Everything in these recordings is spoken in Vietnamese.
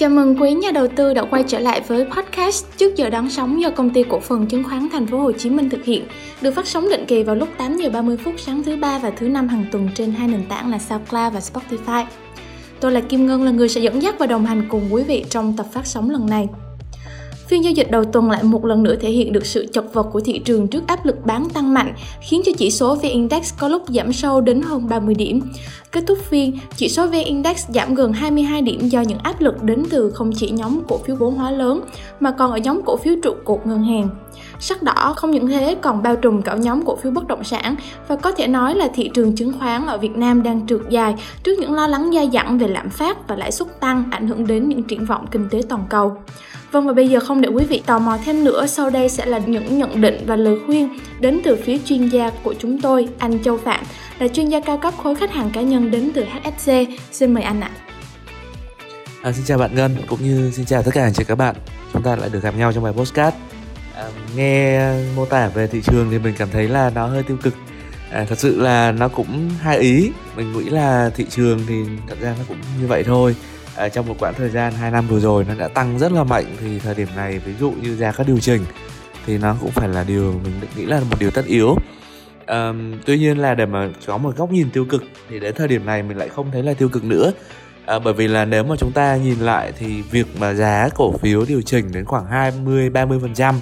Chào mừng quý nhà đầu tư đã quay trở lại với podcast Trước giờ đón sóng do Công ty Cổ phần Chứng khoán Thành phố Hồ Chí Minh thực hiện, được phát sóng định kỳ vào lúc 8:30 sáng thứ Ba và thứ Năm hàng tuần trên hai nền tảng là SoundCloud và Spotify. Tôi là Kim Ngân, là người sẽ dẫn dắt và đồng hành cùng quý vị trong tập phát sóng lần này. Phiên giao dịch đầu tuần lại một lần nữa thể hiện được sự chật vật của thị trường trước áp lực bán tăng mạnh, khiến cho chỉ số VN-Index có lúc giảm sâu đến hơn 30 điểm. Kết thúc phiên, chỉ số VN-Index giảm gần 22 điểm do những áp lực đến từ không chỉ nhóm cổ phiếu vốn hóa lớn, mà còn ở nhóm cổ phiếu trụ cột ngân hàng. Sắc đỏ không những thế còn bao trùm cả nhóm cổ phiếu bất động sản, và có thể nói là thị trường chứng khoán ở Việt Nam đang trượt dài trước những lo lắng dai dẳng về lạm phát và lãi suất tăng ảnh hưởng đến những triển vọng kinh tế toàn cầu. Vâng, và bây giờ không để quý vị tò mò thêm nữa, sau đây sẽ là những nhận định và lời khuyên đến từ phía chuyên gia của chúng tôi, anh Châu Phạm, là chuyên gia cao cấp khối khách hàng cá nhân đến từ HSC. Xin mời anh ạ. Xin chào bạn Ngân, cũng như xin chào tất cả anh chị các bạn. Chúng ta lại được gặp nhau trong bài podcast. Nghe mô tả về thị trường thì mình cảm thấy là nó hơi tiêu cực. Thật sự là nó cũng hai ý. Mình nghĩ là thị trường thì thật ra nó cũng như vậy thôi. Trong một quãng thời gian 2 năm vừa rồi nó đã tăng rất là mạnh, thì thời điểm này ví dụ như ra các điều chỉnh thì nó cũng phải là điều mình nghĩ là một điều tất yếu. Tuy nhiên là để mà có một góc nhìn tiêu cực thì đến thời điểm này mình lại không thấy là tiêu cực nữa, bởi vì là nếu mà chúng ta nhìn lại thì việc mà giá cổ phiếu điều chỉnh đến khoảng 20-30%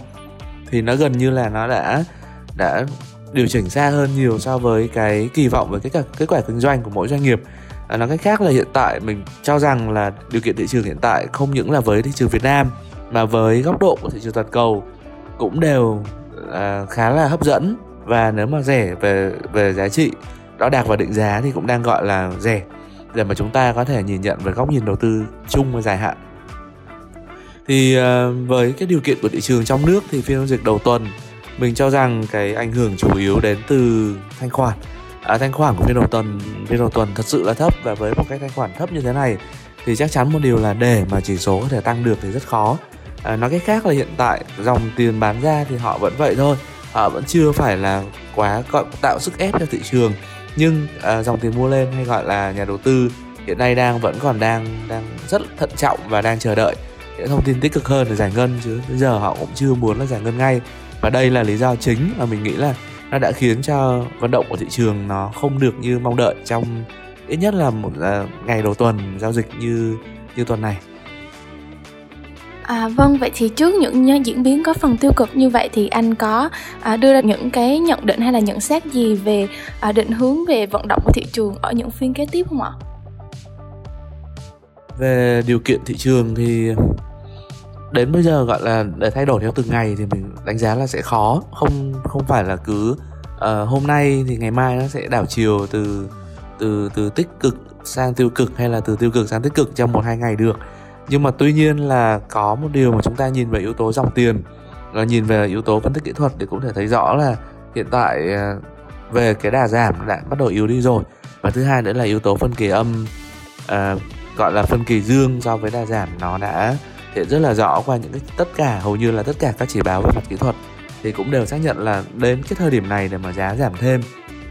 thì nó gần như là nó đã điều chỉnh xa hơn nhiều so với cái kỳ vọng với cái kết quả kinh doanh của mỗi doanh nghiệp. Nói cách khác là hiện tại mình cho rằng là điều kiện thị trường hiện tại không những là với thị trường Việt Nam mà với góc độ của thị trường toàn cầu cũng đều khá là hấp dẫn, và nếu mà rẻ về giá trị đo đạc và định giá thì cũng đang gọi là rẻ để mà chúng ta có thể nhìn nhận về góc nhìn đầu tư chung và dài hạn. Thì với cái điều kiện của thị trường trong nước thì phiên giao dịch đầu tuần mình cho rằng cái ảnh hưởng chủ yếu đến từ thanh khoản. Thanh khoản của phiên đầu tuần thật sự là thấp, và với một cái thanh khoản thấp như thế này thì chắc chắn một điều là để mà chỉ số có thể tăng được thì rất khó. Nói cách khác là hiện tại dòng tiền bán ra thì họ vẫn vậy thôi, họ vẫn chưa phải là quá tạo sức ép cho thị trường, nhưng dòng tiền mua lên hay gọi là nhà đầu tư hiện nay vẫn còn đang rất thận trọng và đang chờ đợi những thông tin tích cực hơn để giải ngân, chứ bây giờ họ cũng chưa muốn là giải ngân ngay. Và đây là lý do chính mà mình nghĩ là nó đã khiến cho vận động của thị trường nó không được như mong đợi trong ít nhất là một ngày đầu tuần giao dịch như tuần này. Vâng, vậy thì trước những diễn biến có phần tiêu cực như vậy thì anh có đưa ra những cái nhận định hay là nhận xét gì về định hướng về vận động của thị trường ở những phiên kế tiếp không ạ? Về điều kiện thị trường thì đến bây giờ gọi là để thay đổi theo từng ngày thì mình đánh giá là sẽ khó, không phải là cứ hôm nay thì ngày mai nó sẽ đảo chiều từ tích cực sang tiêu cực hay là từ tiêu cực sang tích cực trong 1-2 ngày được. Nhưng mà tuy nhiên là có một điều mà chúng ta nhìn về yếu tố dòng tiền, là nhìn về yếu tố phân tích kỹ thuật thì cũng thể thấy rõ là hiện tại về cái đà giảm đã bắt đầu yếu đi rồi, và thứ hai nữa là yếu tố phân kỳ âm, gọi là phân kỳ dương so với đà giảm, nó đã hiện rất là rõ qua những hầu như là tất cả các chỉ báo về mặt kỹ thuật thì cũng đều xác nhận là đến cái thời điểm này để mà giá giảm thêm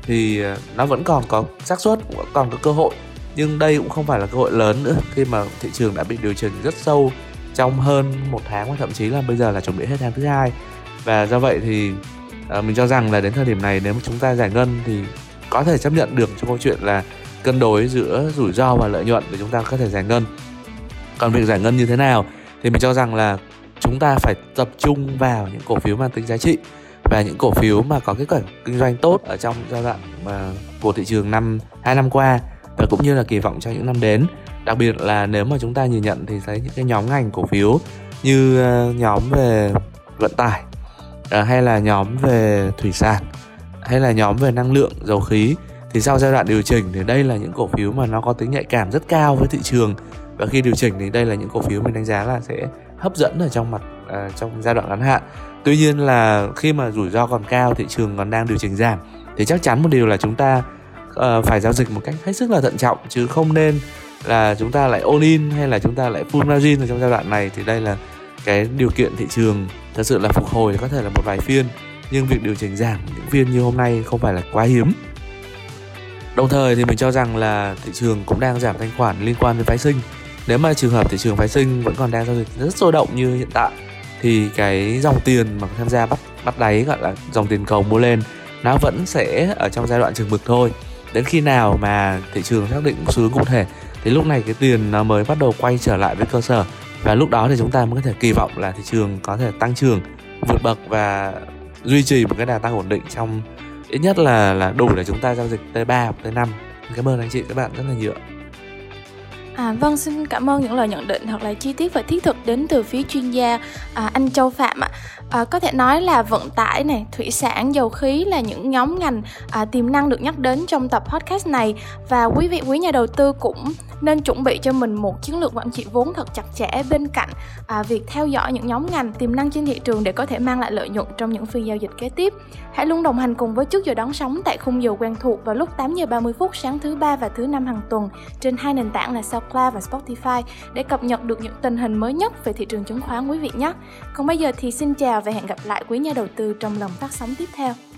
thì nó vẫn còn có xác suất, cũng còn có cơ hội, nhưng đây cũng không phải là cơ hội lớn nữa khi mà thị trường đã bị điều chỉnh rất sâu trong hơn một tháng, và thậm chí là bây giờ là chuẩn bị hết tháng thứ hai. Và do vậy thì mình cho rằng là đến thời điểm này nếu mà chúng ta giải ngân thì có thể chấp nhận được cho câu chuyện là cân đối giữa rủi ro và lợi nhuận để chúng ta có thể giải ngân. Còn việc giải ngân như thế nào thì mình cho rằng là chúng ta phải tập trung vào những cổ phiếu mang tính giá trị và những cổ phiếu mà có kết quả kinh doanh tốt ở trong giai đoạn của thị trường 2 năm qua, và cũng như là kỳ vọng cho những năm đến. Đặc biệt là nếu mà chúng ta nhìn nhận thì thấy những cái nhóm ngành cổ phiếu như nhóm về vận tải, hay là nhóm về thủy sản, hay là nhóm về năng lượng, dầu khí, thì sau giai đoạn điều chỉnh thì đây là những cổ phiếu mà nó có tính nhạy cảm rất cao với thị trường. Và khi điều chỉnh thì đây là những cổ phiếu mình đánh giá là sẽ hấp dẫn ở trong giai đoạn ngắn hạn. Tuy nhiên là khi mà rủi ro còn cao, thị trường còn đang điều chỉnh giảm thì chắc chắn một điều là chúng ta phải giao dịch một cách hết sức là thận trọng, chứ không nên là chúng ta lại all in hay là chúng ta lại full margin ở trong giai đoạn này. Thì đây là cái điều kiện thị trường thật sự là phục hồi có thể là một vài phiên, nhưng việc điều chỉnh giảm những phiên như hôm nay không phải là quá hiếm. Đồng thời thì mình cho rằng là thị trường cũng đang giảm thanh khoản liên quan đến phái sinh. Nếu mà trường hợp thị trường phái sinh vẫn còn đang giao dịch rất sôi động như hiện tại thì cái dòng tiền mà tham gia bắt đáy, gọi là dòng tiền cầu mua lên, nó vẫn sẽ ở trong giai đoạn chừng mực thôi. Đến khi nào mà thị trường xác định một xu hướng cụ thể thì lúc này cái tiền nó mới bắt đầu quay trở lại với cơ sở, và lúc đó thì chúng ta mới có thể kỳ vọng là thị trường có thể tăng trưởng vượt bậc và duy trì một cái đà tăng ổn định trong ít nhất là đủ để chúng ta giao dịch T3 hoặc T5. Cảm ơn anh chị các bạn rất là nhiều. Vâng, xin cảm ơn những lời nhận định thật là chi tiết và thiết thực đến từ phía chuyên gia anh Châu Phạm ạ. Có thể nói là vận tải này, thủy sản, dầu khí là những nhóm ngành tiềm năng được nhắc đến trong tập podcast này, và quý vị, quý nhà đầu tư cũng nên chuẩn bị cho mình một chiến lược quản trị vốn thật chặt chẽ bên cạnh việc theo dõi những nhóm ngành tiềm năng trên thị trường để có thể mang lại lợi nhuận trong những phiên giao dịch kế tiếp. Hãy luôn đồng hành cùng với Trước Giờ Đón Sóng tại khung giờ quen thuộc vào lúc 8:30 sáng thứ Ba và thứ Năm hàng tuần trên hai nền tảng là SoundCloud và Spotify để cập nhật được những tình hình mới nhất về thị trường chứng khoán quý vị nhé. Còn bây giờ thì xin chào và hẹn gặp lại quý nhà đầu tư trong lần phát sóng tiếp theo.